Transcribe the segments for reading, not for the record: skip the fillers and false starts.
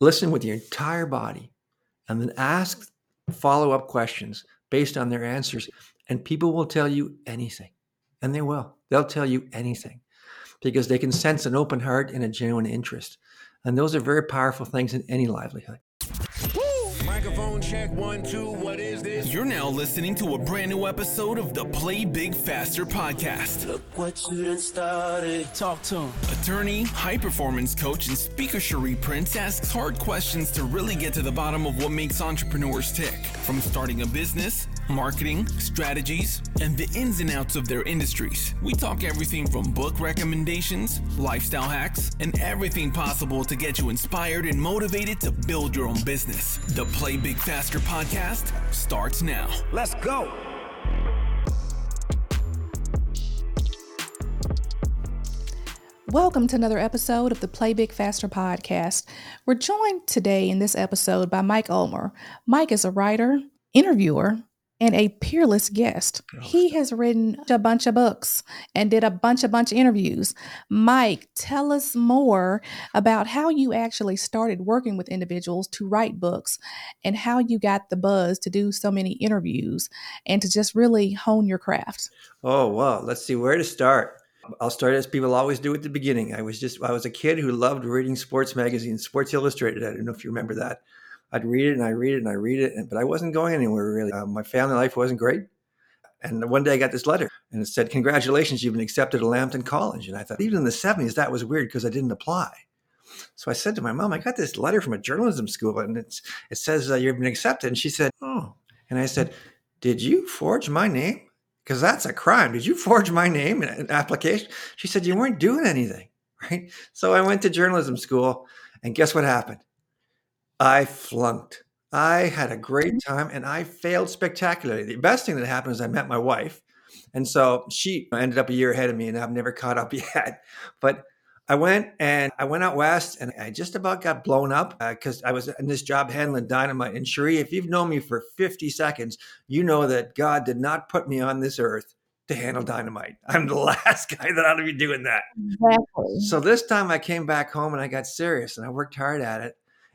Listen with your entire body and then ask follow-up questions based on their answers. And people will tell you anything. And they will. They'll tell you anything because they can sense an open heart and a genuine interest. And those are very powerful things in any livelihood. Microphone check, 1, 2, what is this? You're now listening to a brand new episode of the Play Big Faster podcast. Look what you done started. Talk to him. Attorney, high performance coach, and speaker Sheree Prince asks hard questions to really get to the bottom of what makes entrepreneurs tick. From starting a business, marketing, strategies, and the ins and outs of their industries. We talk everything from book recommendations, lifestyle hacks, and everything possible to get you inspired and motivated to build your own business. The Play Big Faster podcast starts now. Let's go. Welcome to another episode of the Play Big Faster podcast. We're joined today in this episode by Mike Ulmer. Mike is a writer, interviewer, and a peerless guest. He has written a bunch of books and did a bunch of interviews. Mike, tell us more about how you actually started working with individuals to write books and how you got the buzz to do so many interviews and to just really hone your craft. Oh, well, let's see where to start. I'll start as people always do at the beginning. I was a kid who loved reading sports magazines, Sports Illustrated. I don't know if you remember that. I'd read it, but I wasn't going anywhere really. My family life wasn't great. And one day I got this letter and it said, congratulations, you've been accepted to Lambton College. And I thought, even in the 70s, that was weird because I didn't apply. So I said to my mom, I got this letter from a journalism school and it says you've been accepted. And she said, oh. And I said, did you forge my name? Because that's a crime. Did you forge my name in an application? She said, you weren't doing anything, right? So I went to journalism school and guess what happened? I flunked. I had a great time and I failed spectacularly. The best thing that happened is I met my wife. And so she ended up a year ahead of me and I've never caught up yet. But I went out west and I just about got blown up because I was in this job handling dynamite. And Sheree, if you've known me for 50 seconds, you know that God did not put me on this earth to handle dynamite. I'm the last guy that ought to be doing that. Exactly. So this time I came back home and I got serious and I worked hard at it.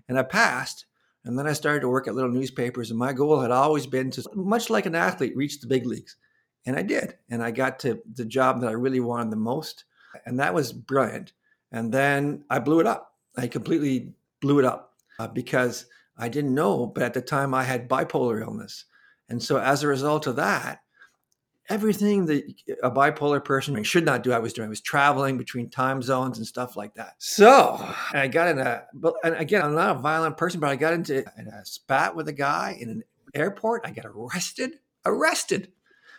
And I passed, and then I started to work at little newspapers, and my goal had always been to, much like an athlete, reach the big leagues. And I did, and I got to the job that I really wanted the most, and that was brilliant. And then I blew it up. I completely blew it up because I didn't know, but at the time I had bipolar illness. And so as a result of that, everything that a bipolar person should not do, I was doing. I was traveling between time zones and stuff like that. So I got I'm not a violent person, but I got into a spat with a guy in an airport. I got arrested.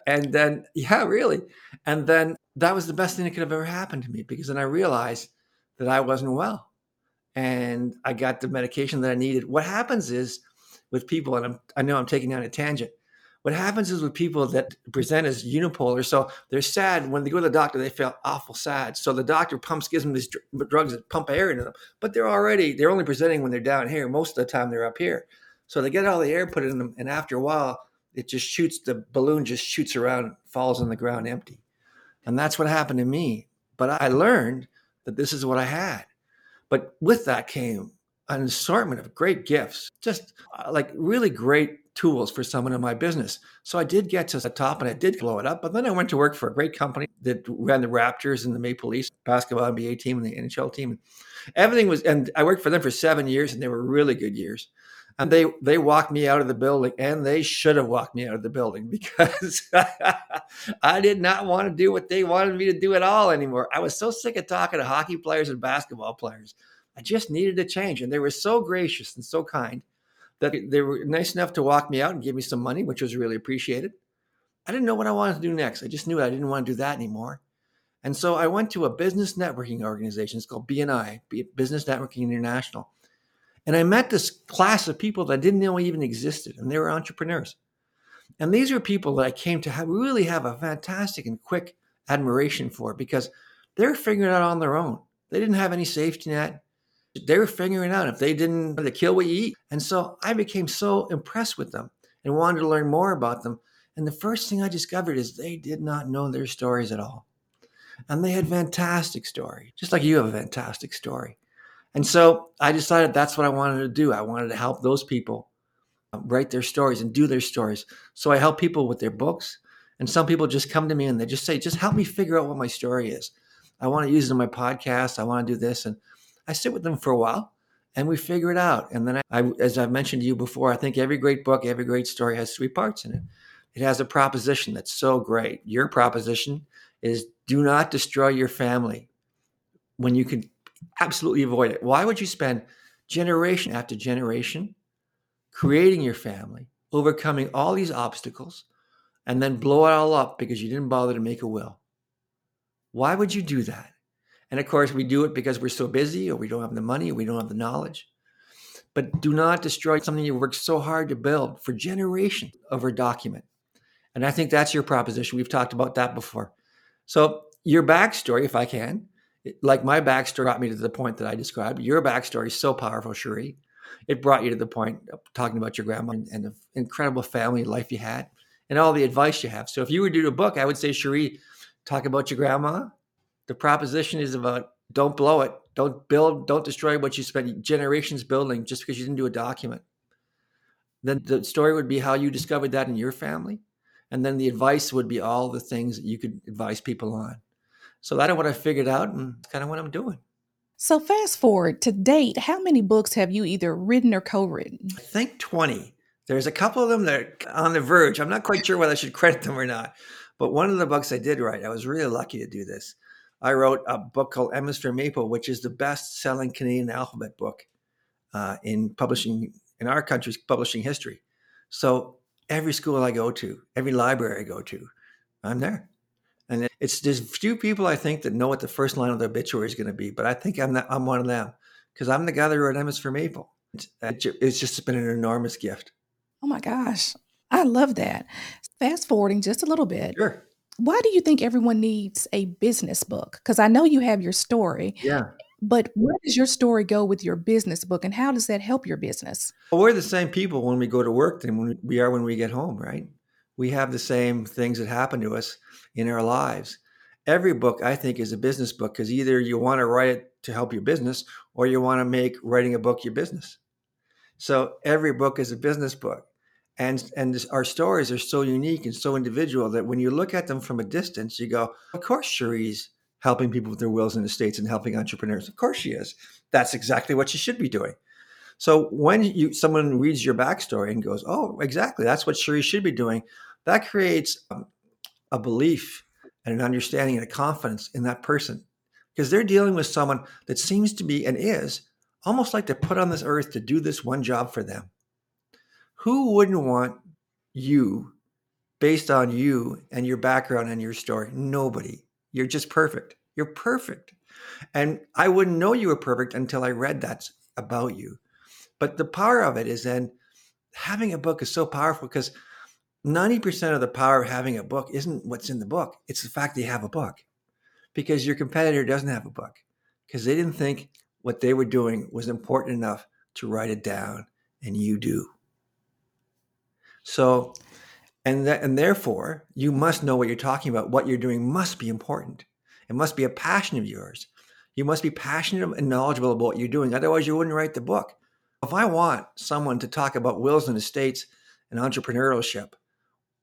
And then, yeah, really. And then that was the best thing that could have ever happened to me because then I realized that I wasn't well. And I got the medication that I needed. What happens is with people, and I know I'm taking down a tangent, what happens is with people that present as unipolar, so they're sad. When they go to the doctor, they feel awful sad. So the doctor gives them these drugs that pump air into them, but they're only presenting when they're down here. Most of the time they're up here. So they get all the air put in them. And after a while, the balloon just shoots around and falls on the ground empty. And that's what happened to me. But I learned that this is what I had. But with that came an assortment of great gifts, just like really great tools for someone in my business. So I did get to the top and I did blow it up, but then I went to work for a great company that ran the Raptors and the Maple Leafs basketball NBA team and the NHL team. And I worked for them for 7 years and they were really good years. And they walked me out of the building, and they should have walked me out of the building because I did not want to do what they wanted me to do at all anymore. I was so sick of talking to hockey players and basketball players. I just needed a change. And they were so gracious and so kind that they were nice enough to walk me out and give me some money, which was really appreciated. I didn't know what I wanted to do next. I just knew I didn't want to do that anymore. And so I went to a business networking organization. It's called BNI, Business Networking International. And I met this class of people that I didn't know even existed, and they were entrepreneurs. And these were people that I came to really have a fantastic and quick admiration for because they're figuring it out on their own. They didn't have any safety net. They were figuring out if they didn't to kill what you eat. And so I became so impressed with them and wanted to learn more about them. And the first thing I discovered is they did not know their stories at all. And they had fantastic story, just like you have a fantastic story. And so I decided that's what I wanted to do. I wanted to help those people write their stories and do their stories. So I help people with their books. And some people just come to me and they just say, just help me figure out what my story is. I want to use it in my podcast. I want to do this. And I sit with them for a while and we figure it out. And then I as I've mentioned to you before, I think every great book, every great story has three parts in it. It has a proposition that's so great. Your proposition is do not destroy your family when you could absolutely avoid it. Why would you spend generation after generation creating your family, overcoming all these obstacles, and then blow it all up because you didn't bother to make a will? Why would you do that? And of course, we do it because we're so busy or we don't have the money or we don't have the knowledge. But do not destroy something you worked so hard to build for generations over a document. And I think that's your proposition. We've talked about that before. So your backstory, if I can, like my backstory brought me to the point that I described. Your backstory is so powerful, Sheree. It brought you to the point of talking about your grandma and the incredible family life you had and all the advice you have. So if you were to do a book, I would say, Sheree, talk about your grandma. The proposition is about don't blow it. Don't build, don't destroy what you spent generations building just because you didn't do a document. Then the story would be how you discovered that in your family. And then the advice would be all the things that you could advise people on. So that's what I figured out and kind of what I'm doing. So fast forward to date, how many books have you either written or co-written? I think 20. There's a couple of them that are on the verge. I'm not quite sure whether I should credit them or not. But one of the books I did write, I was really lucky to do this. I wrote a book called Emma's for Maple, which is the best-selling Canadian alphabet book in publishing, in our country's publishing history. So every school I go to, every library I go to, I'm there. And it's there's few people I think that know what the first line of the obituary is going to be, but I think I'm one of them because I'm the guy that wrote Emma's for Maple. It's just been an enormous gift. Oh my gosh, I love that. Fast forwarding just a little bit. Sure. Why do you think everyone needs a business book? Because I know you have your story. Yeah. But where does your story go with your business book and how does that help your business? Well, we're the same people when we go to work than we are when we get home, right? We have the same things that happen to us in our lives. Every book, I think, is a business book because either you want to write it to help your business or you want to make writing a book your business. So every book is a business book. And our stories are so unique and so individual that when you look at them from a distance, you go, of course, Sheree's helping people with their wills and estates and helping entrepreneurs. Of course she is. That's exactly what she should be doing. So when someone reads your backstory and goes, oh, exactly, that's what Sheree should be doing, that creates a belief and an understanding and a confidence in that person because they're dealing with someone that seems to be and is almost like they're put on this earth to do this one job for them. Who wouldn't want you based on you and your background and your story? Nobody. You're just perfect. You're perfect. And I wouldn't know you were perfect until I read that about you. But the power of it is then having a book is so powerful because 90% of the power of having a book isn't what's in the book. It's the fact that you have a book because your competitor doesn't have a book because they didn't think what they were doing was important enough to write it down. And you do. So, and therefore, you must know what you're talking about. What you're doing must be important. It must be a passion of yours. You must be passionate and knowledgeable about what you're doing. Otherwise, you wouldn't write the book. If I want someone to talk about wills and estates and entrepreneurship,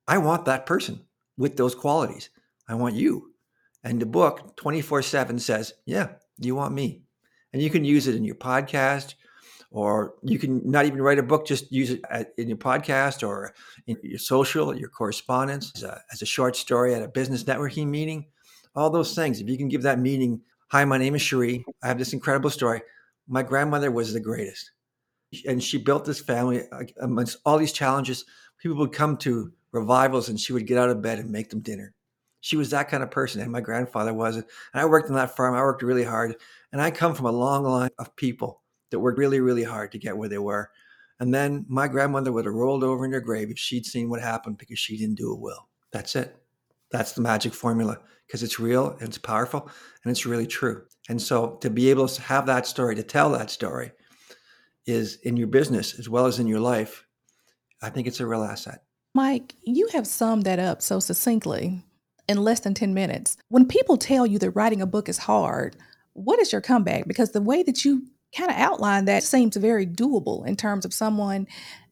I want that person with those qualities. I want you. And the book 24/7 says, yeah, you want me. And you can use it in your podcast, or you can not even write a book, just use it in your podcast or in your social, your correspondence, as a short story at a business networking meeting, all those things. If you can give that meeting, hi, my name is Sheree. I have this incredible story. My grandmother was the greatest. And she built this family amongst all these challenges. People would come to revivals and she would get out of bed and make them dinner. She was that kind of person. And my grandfather was. And I worked on that farm. I worked really hard. And I come from a long line of people that worked really, really hard to get where they were. And then my grandmother would have rolled over in her grave if she'd seen what happened because she didn't do a will. That's it. That's the magic formula because it's real and it's powerful and it's really true. And so to be able to have that story, to tell that story is in your business as well as in your life. I think it's a real asset. Mike, you have summed that up so succinctly in less than 10 minutes. When people tell you that writing a book is hard, what is your comeback? Because the way that you kind of outlined that seems very doable in terms of someone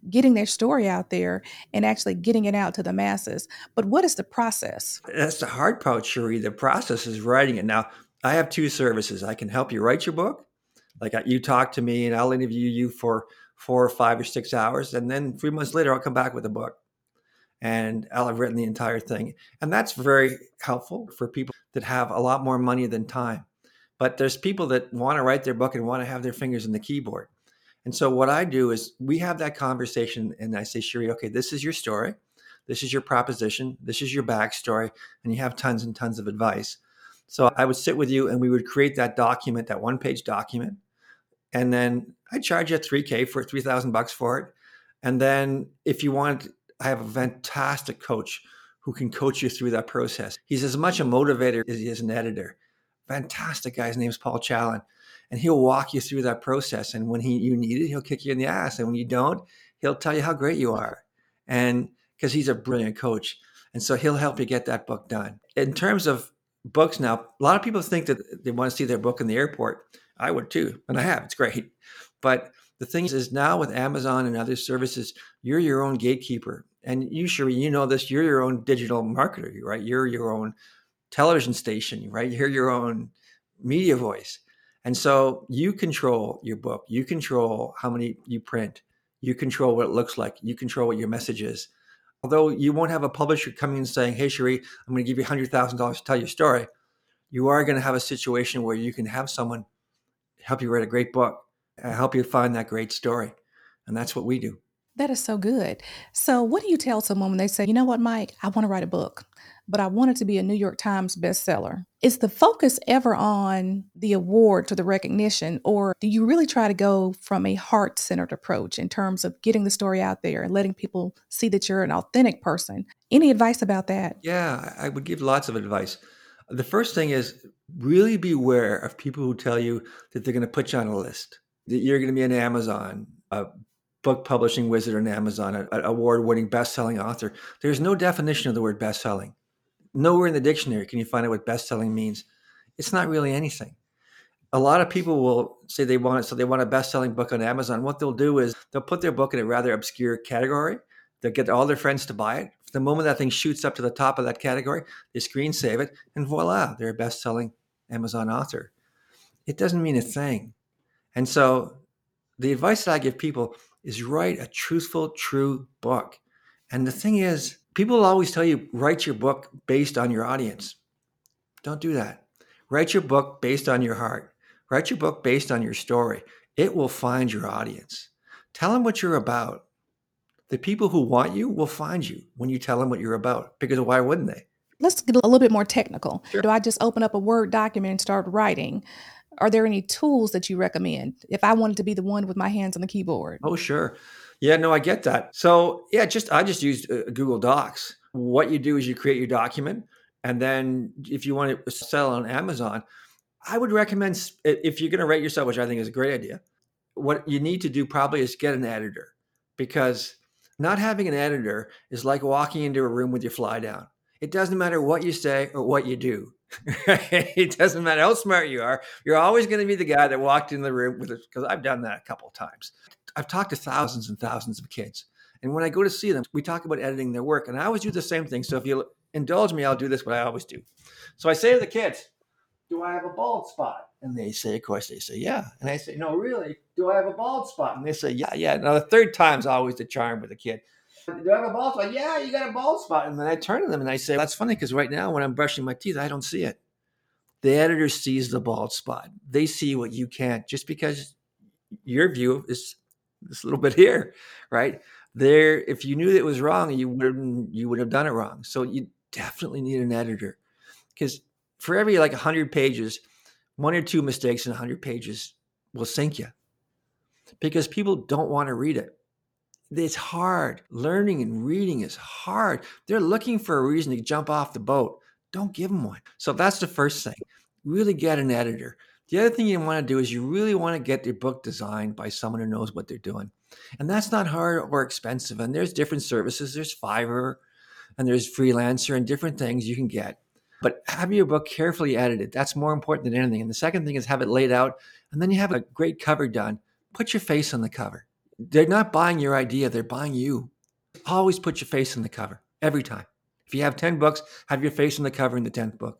getting their story out there and actually getting it out to the masses. But what is the process? That's the hard part, Sheree. The process is writing it. Now, I have two services. I can help you write your book. Like you talk to me and I'll interview you for 4 or 5 or 6 hours. And then 3 months later, I'll come back with a book and I'll have written the entire thing. And that's very helpful for people that have a lot more money than time. But there's people that want to write their book and want to have their fingers on the keyboard. And so what I do is we have that conversation and I say, Sheree, okay, this is your story. This is your proposition. This is your backstory. And you have tons and tons of advice. So I would sit with you and we would create that document, that one-page document. And then I charge you $3,000 for it, $3,000 for it. And then if you want, I have a fantastic coach who can coach you through that process. He's as much a motivator as he is an editor. Fantastic guy. His name's Paul Challen. And he'll walk you through that process. And when you need it, he'll kick you in the ass. And when you don't, he'll tell you how great you are. And because he's a brilliant coach. And so he'll help you get that book done. In terms of books now, a lot of people think that they want to see their book in the airport. I would too. And I have. It's great. But the thing is now with Amazon and other services, you're your own gatekeeper. And you, Sheree, you know this. You're your own digital marketer, right? You're your own television station, right? You're your own media voice. And so you control your book. You control how many you print. You control what it looks like. You control what your message is. Although you won't have a publisher coming in saying, hey, Sheree, I'm going to give you $100,000 to tell your story. You are going to have a situation where you can have someone help you write a great book, help you find that great story. And that's what we do. That is so good. So what do you tell someone when they say, you know what, Mike, I want to write a book, but I want it to be a New York Times bestseller? Is the focus ever on the award to the recognition, or do you really try to go from a heart-centered approach in terms of getting the story out there and letting people see that you're an authentic person? Any advice about that? Yeah, I would give lots of advice. The first thing is really beware of people who tell you that they're going to put you on a list, that you're going to be an Amazon, a book publishing wizard on Amazon, an award-winning best-selling author. There's no definition of the word best-selling. Nowhere in the dictionary can you find out what best-selling means. It's not really anything. A lot of people will say they want it, so they want a best-selling book on Amazon. What they'll do is they'll put their book in a rather obscure category. They'll get all their friends to buy it. The moment that thing shoots up to the top of that category, they screen save it, and voila, they're a best-selling Amazon author. It doesn't mean a thing. And so the advice that I give people is write a truthful, true book. And the thing is, people will always tell you, write your book based on your audience. Don't do that. Write your book based on your heart. Write your book based on your story. It will find your audience. Tell them what you're about. The people who want you will find you when you tell them what you're about, because why wouldn't they? Let's get a little bit more technical. Sure. Do I just open up a Word document and start writing? Are there any tools that you recommend if I wanted to be the one with my hands on the keyboard? Oh, sure. Yeah, no, I get that. So yeah, I just used Google Docs. What you do is you create your document. And then if you want to sell on Amazon, I would recommend, if you're going to write yourself, which I think is a great idea, what you need to do probably is get an editor, because not having an editor is like walking into a room with your fly down. It doesn't matter what you say or what you do. It doesn't matter how smart you are. You're always going to be the guy that walked in the room with it, because I've done that a couple of times. I've talked to thousands and thousands of kids. And when I go to see them, we talk about editing their work. And I always do the same thing. So if you indulge me, I'll do this, what I always do. So I say to the kids, do I have a bald spot? And they say, of course, they say, yeah. And I say, no, really, do I have a bald spot? And they say, yeah. Now, the third time's always the charm with a kid. Do I have a bald spot? Yeah, you got a bald spot. And then I turn to them and I say, that's funny, because right now when I'm brushing my teeth, I don't see it. The editor sees the bald spot. They see what you can't, just because your view is this little bit here, right? There, if you knew that it was wrong, you would have done it wrong. So you definitely need an editor, because for every 100 pages, one or two mistakes in 100 pages will sink you, because people don't want to read it. It's hard. Learning and reading is hard. They're looking for a reason to jump off the boat. Don't give them one. So that's the first thing. Really get an editor. The other thing you want to do is you really want to get your book designed by someone who knows what they're doing. And that's not hard or expensive. And there's different services. There's Fiverr and there's Freelancer and different things you can get. But have your book carefully edited. That's more important than anything. And the second thing is have it laid out. And then you have a great cover done. Put your face on the cover. They're not buying your idea. They're buying you. Always put your face on the cover every time. If you have 10 books, have your face on the cover in the 10th book.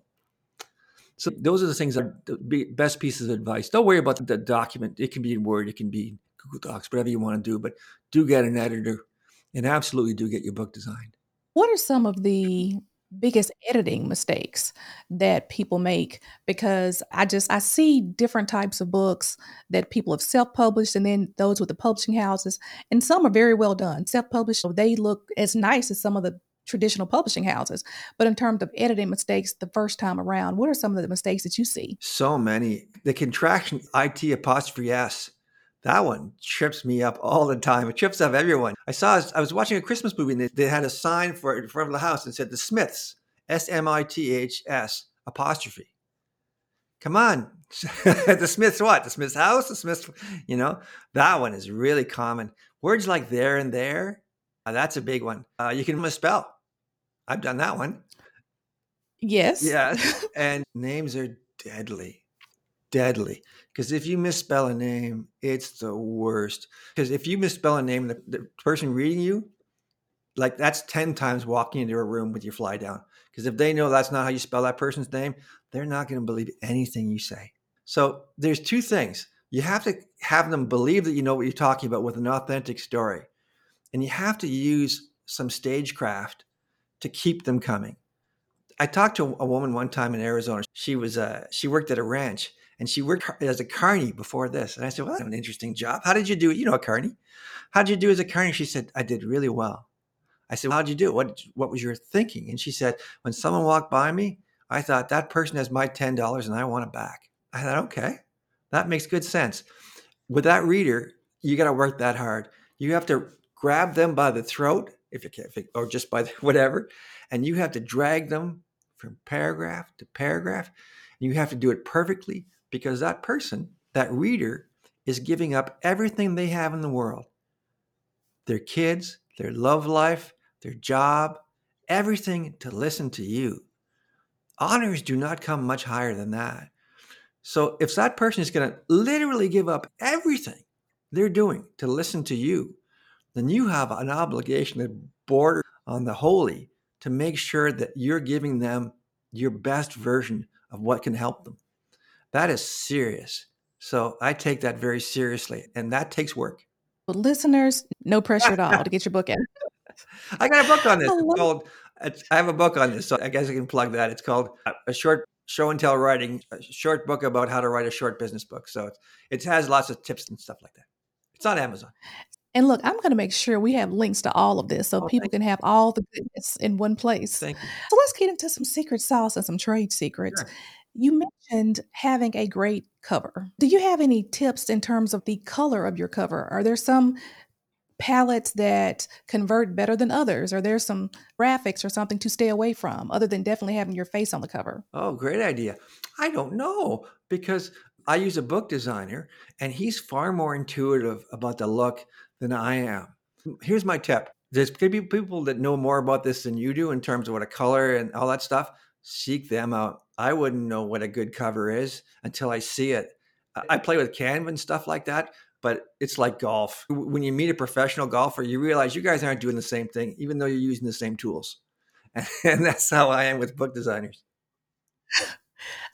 So those are the things that are the best pieces of advice. Don't worry about the document. It can be in Word. It can be Google Docs, whatever you want to do. But do get an editor and absolutely do get your book designed. What are some of the biggest editing mistakes that people make? Because I see different types of books that people have self-published and then those with the publishing houses, and some are very well done. Self-published, they look as nice as some of the traditional publishing houses, but in terms of editing mistakes the first time around, what are some of the mistakes that you see? So many. The contraction IT'S, that one trips me up all the time. It trips up everyone. I was watching a Christmas movie and they had a sign for it in front of the house and said, the Smiths, SMITHS'. Come on. The Smiths what? The Smiths house? The Smiths, you know, that one is really common. Words like there and there. That's a big one. You can misspell. I've done that one. Yes. Yes. And names are deadly. Deadly. Because if you misspell a name, it's the worst. Because if you misspell a name, the person reading you, like that's 10 times walking into a room with your fly down. Because if they know that's not how you spell that person's name, they're not going to believe anything you say. So there's two things. You have to have them believe that you know what you're talking about with an authentic story. And you have to use some stagecraft to keep them coming. I talked to a woman one time in Arizona. She worked at a ranch. And she worked as a carny before this. And I said, well, that's an interesting job. How did you do it? You know, a carny. How did you do as a carny? She said, I did really well. I said, well, how'd you do it? What was your thinking? And she said, when someone walked by me, I thought that person has my $10 and I want it back. I thought, okay, that makes good sense. With that reader, you got to work that hard. You have to grab them by the throat, if you can, or just by whatever. And you have to drag them from paragraph to paragraph. You have to do it perfectly. Because that person, that reader, is giving up everything they have in the world. Their kids, their love life, their job, everything to listen to you. Honors do not come much higher than that. So if that person is going to literally give up everything they're doing to listen to you, then you have an obligation to border on the holy to make sure that you're giving them your best version of what can help them. That is serious. So I take that very seriously. And that takes work. Well, listeners, no pressure at all to get your book in. I got a book on this. I have a book on this. So I guess I can plug that. It's called A Short Show and Tell Writing, a short book about how to write a short business book. So it has lots of tips and stuff like that. It's on Amazon. And look, I'm going to make sure we have links to all of this so people can have all the goodness in one place. Thank you. So let's get into some secret sauce and some trade secrets. Sure. You mentioned having a great cover. Do you have any tips in terms of the color of your cover? Are there some palettes that convert better than others? Are there some graphics or something to stay away from other than definitely having your face on the cover? Oh, great idea. I don't know, because I use a book designer and he's far more intuitive about the look than I am. Here's my tip. There's going to be people that know more about this than you do in terms of what a color and all that stuff. Seek them out. I wouldn't know what a good cover is until I see it. I play with Canva and stuff like that, but it's like golf. When you meet a professional golfer, you realize you guys aren't doing the same thing, even though you're using the same tools. And that's how I am with book designers.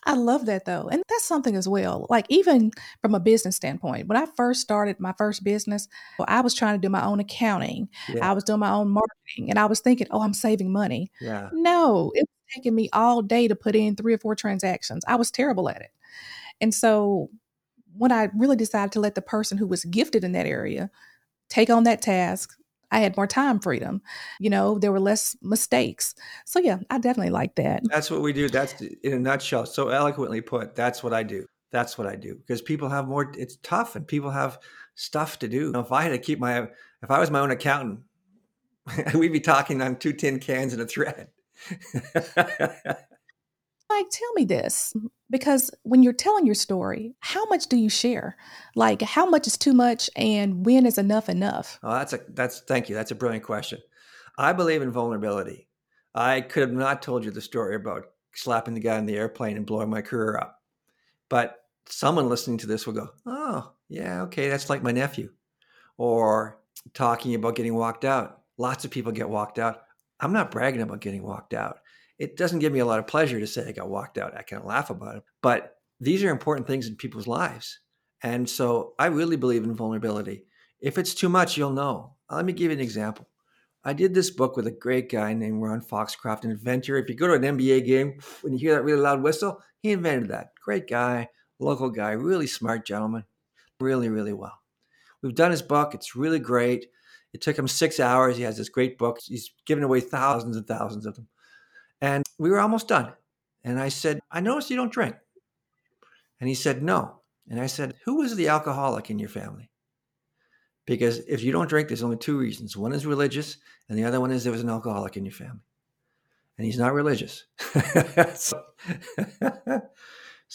I love that though. And that's something as well. Like even from a business standpoint, when I first started my first business, I was trying to do my own accounting. Yeah. I was doing my own marketing and I was thinking, oh, I'm saving money. Yeah. No, it was taking me all day to put in 3 or 4 transactions. I was terrible at it. And so when I really decided to let the person who was gifted in that area take on that task, I had more time freedom. You know, there were less mistakes. So yeah, I definitely like that. That's what we do. That's in a nutshell. So eloquently put, that's what I do. That's what I do. Because people have more, it's tough and people have stuff to do. You know, if I was my own accountant, we'd be talking on 2 tin cans and a thread. Like, tell me this, because when you're telling your story, how much do you share? Like, how much is too much and when is enough? Oh, thank you. That's a brilliant question. I believe in vulnerability. I could have not told you the story about slapping the guy in the airplane and blowing my career up. But someone listening to this will go, oh, yeah, okay, that's like my nephew. Or talking about getting walked out. Lots of people get walked out. I'm not bragging about getting walked out. It doesn't give me a lot of pleasure to say I got walked out. I kind of laugh about it. But these are important things in people's lives. And so I really believe in vulnerability. If it's too much, you'll know. Let me give you an example. I did this book with a great guy named Ron Foxcroft, an inventor. If you go to an NBA game and you hear that really loud whistle, he invented that. Great guy, local guy, really smart gentleman, really, really well. We've done his book. It's really great. It took him 6 hours. He has this great book. He's given away thousands and thousands of them. And we were almost done. And I said, I noticed you don't drink. And he said, no. And I said, who is the alcoholic in your family? Because if you don't drink, there's only two reasons. One is religious, and the other one is there was an alcoholic in your family. And he's not religious. So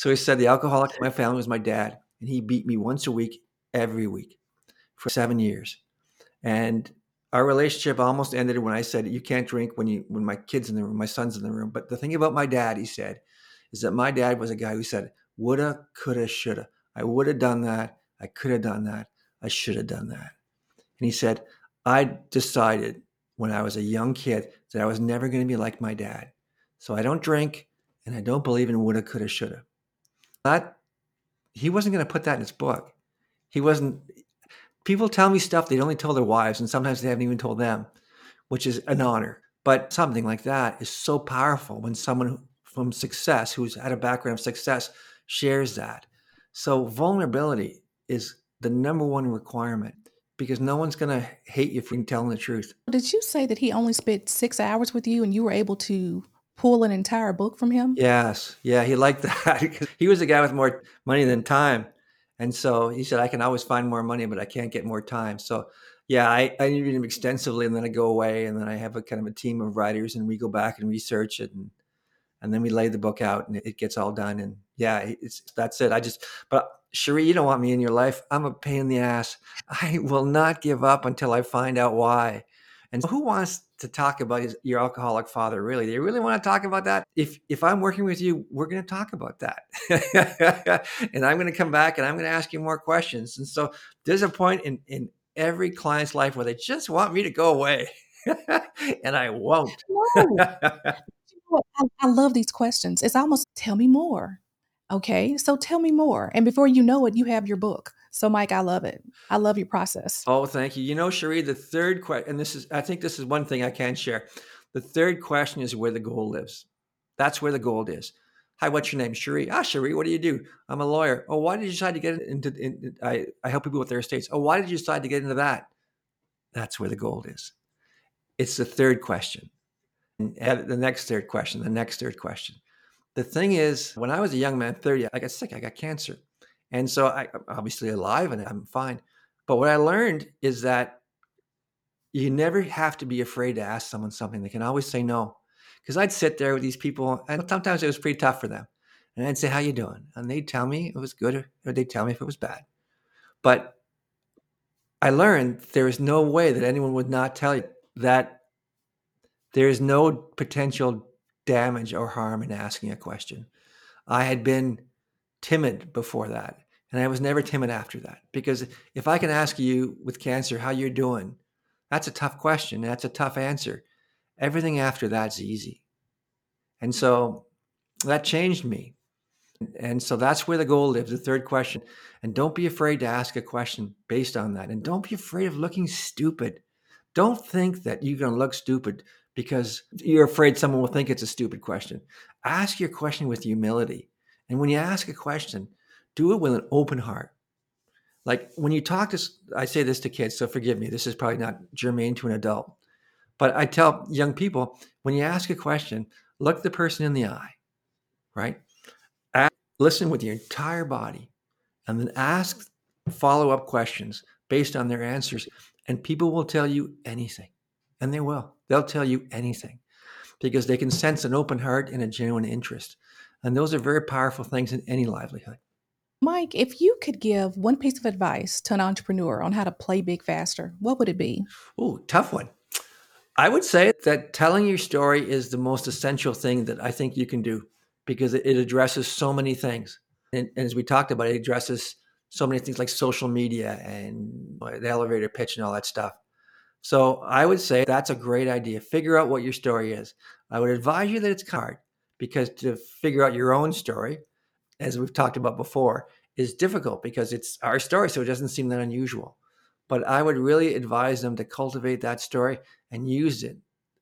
he said, the alcoholic in my family was my dad. And he beat me once a week, every week, for 7 years. And our relationship almost ended when I said, you can't drink when my kid's in the room, my son's in the room. But the thing about my dad, he said, is that my dad was a guy who said, woulda, coulda, shoulda. I would have done that. I could have done that. I should have done that. And he said, I decided when I was a young kid that I was never going to be like my dad. So I don't drink and I don't believe in woulda, coulda, shoulda. That he wasn't going to put that in his book. He wasn't. People tell me stuff they'd only told their wives, and sometimes they haven't even told them, which is an honor. But something like that is so powerful when someone from success, who's had a background of success, shares that. So vulnerability is the number one requirement, because no one's going to hate you for telling the truth. Did you say that he only spent 6 hours with you and you were able to pull an entire book from him? Yes. Yeah, he liked that. He was the guy with more money than time. And so he said, I can always find more money, but I can't get more time. So yeah, I interviewed him extensively, and then I go away, and then I have a kind of a team of writers, and we go back and research it. And then we lay the book out and it gets all done. And yeah, that's it. But Sheree, you don't want me in your life. I'm a pain in the ass. I will not give up until I find out why. And who wants to talk about your alcoholic father, really? Do you really want to talk about that? If I'm working with you, we're going to talk about that. And I'm going to come back and I'm going to ask you more questions. And so there's a point in every client's life where they just want me to go away. And I won't. No. I love these questions. It's almost, tell me more. Okay, so tell me more. And before you know it, you have your book. So Mike, I love it. I love your process. Oh, thank you. You know, Sheree, the third question, and I think this is one thing I can share. The third question is where the gold lives. That's where the gold is. Hi, what's your name? Sheree. Ah, Sheree, what do you do? I'm a lawyer. Oh, why did you decide to get into, I help people with their estates. Oh, why did you decide to get into that? That's where the gold is. It's the third question. And the next third question, the next third question. The thing is, when I was a young man, 30, I got sick. I got cancer. And so I'm obviously alive and I'm fine. But what I learned is that you never have to be afraid to ask someone something. They can always say no. Because I'd sit there with these people, and sometimes it was pretty tough for them. And I'd say, how you doing? And they'd tell me it was good, or they'd tell me if it was bad. But I learned there is no way that anyone would not tell you that there is no potential damage or harm in asking a question. I had been timid before that, and I was never timid after that, because if I can ask you with cancer how you're doing, that's a tough question. That's a tough answer. Everything after that's easy. And so that changed me. And so that's where the goal lives, the third question. And don't be afraid to ask a question based on that. And don't be afraid of looking stupid. Don't think that you're going to look stupid because you're afraid someone will think it's a stupid question. Ask your question with humility. And when you ask a question, do it with an open heart. Like when you talk to, I say this to kids, so forgive me, this is probably not germane to an adult, but I tell young people, when you ask a question, look the person in the eye, right? Listen with your entire body, and then ask follow-up questions based on their answers, and people will tell you anything, and they will. They'll tell you anything because they can sense an open heart and a genuine interest. And those are very powerful things in any livelihood. Mike, if you could give one piece of advice to an entrepreneur on how to play big faster, what would it be? Ooh, tough one. I would say that telling your story is the most essential thing that I think you can do, because it addresses so many things. And as we talked about, it addresses so many things like social media and the elevator pitch and all that stuff. So I would say that's a great idea. Figure out what your story is. I would advise you that it's hard, because to figure out your own story, as we've talked about before, is difficult because it's our story. So it doesn't seem that unusual. But I would really advise them to cultivate that story and use it.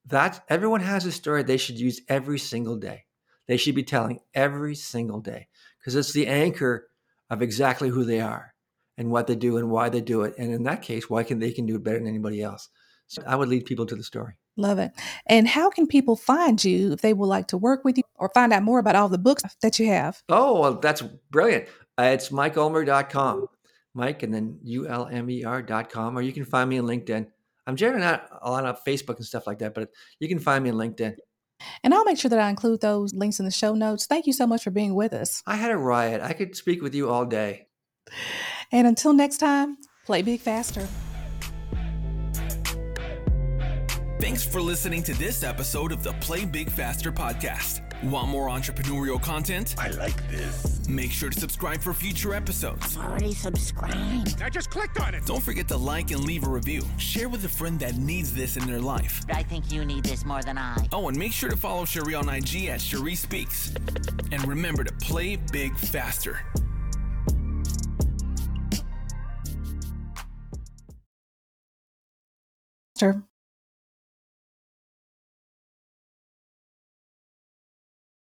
That everyone has a story they should use every single day. They should be telling every single day, because it's the anchor of exactly who they are and what they do and why they do it. And in that case, why they can do it better than anybody else. So I would lead people to the story. Love it. And how can people find you if they would like to work with you or find out more about all the books that you have? Oh, well, that's brilliant. It's MikeUlmer.com, Mike, and then ULMER.com, or you can find me on LinkedIn. I'm generally not on Facebook and stuff like that, but you can find me on LinkedIn. And I'll make sure that I include those links in the show notes. Thank you so much for being with us. I had a riot. I could speak with you all day. And until next time, play big faster. Thanks for listening to this episode of the Play Big Faster podcast. Want more entrepreneurial content? I like this. Make sure to subscribe for future episodes. I've already subscribed. I just clicked on it. Don't forget to like and leave a review. Share with a friend that needs this in their life. I think you need this more than I. Oh, and make sure to follow Sheree on IG at Sheree Speaks. And remember to play big faster.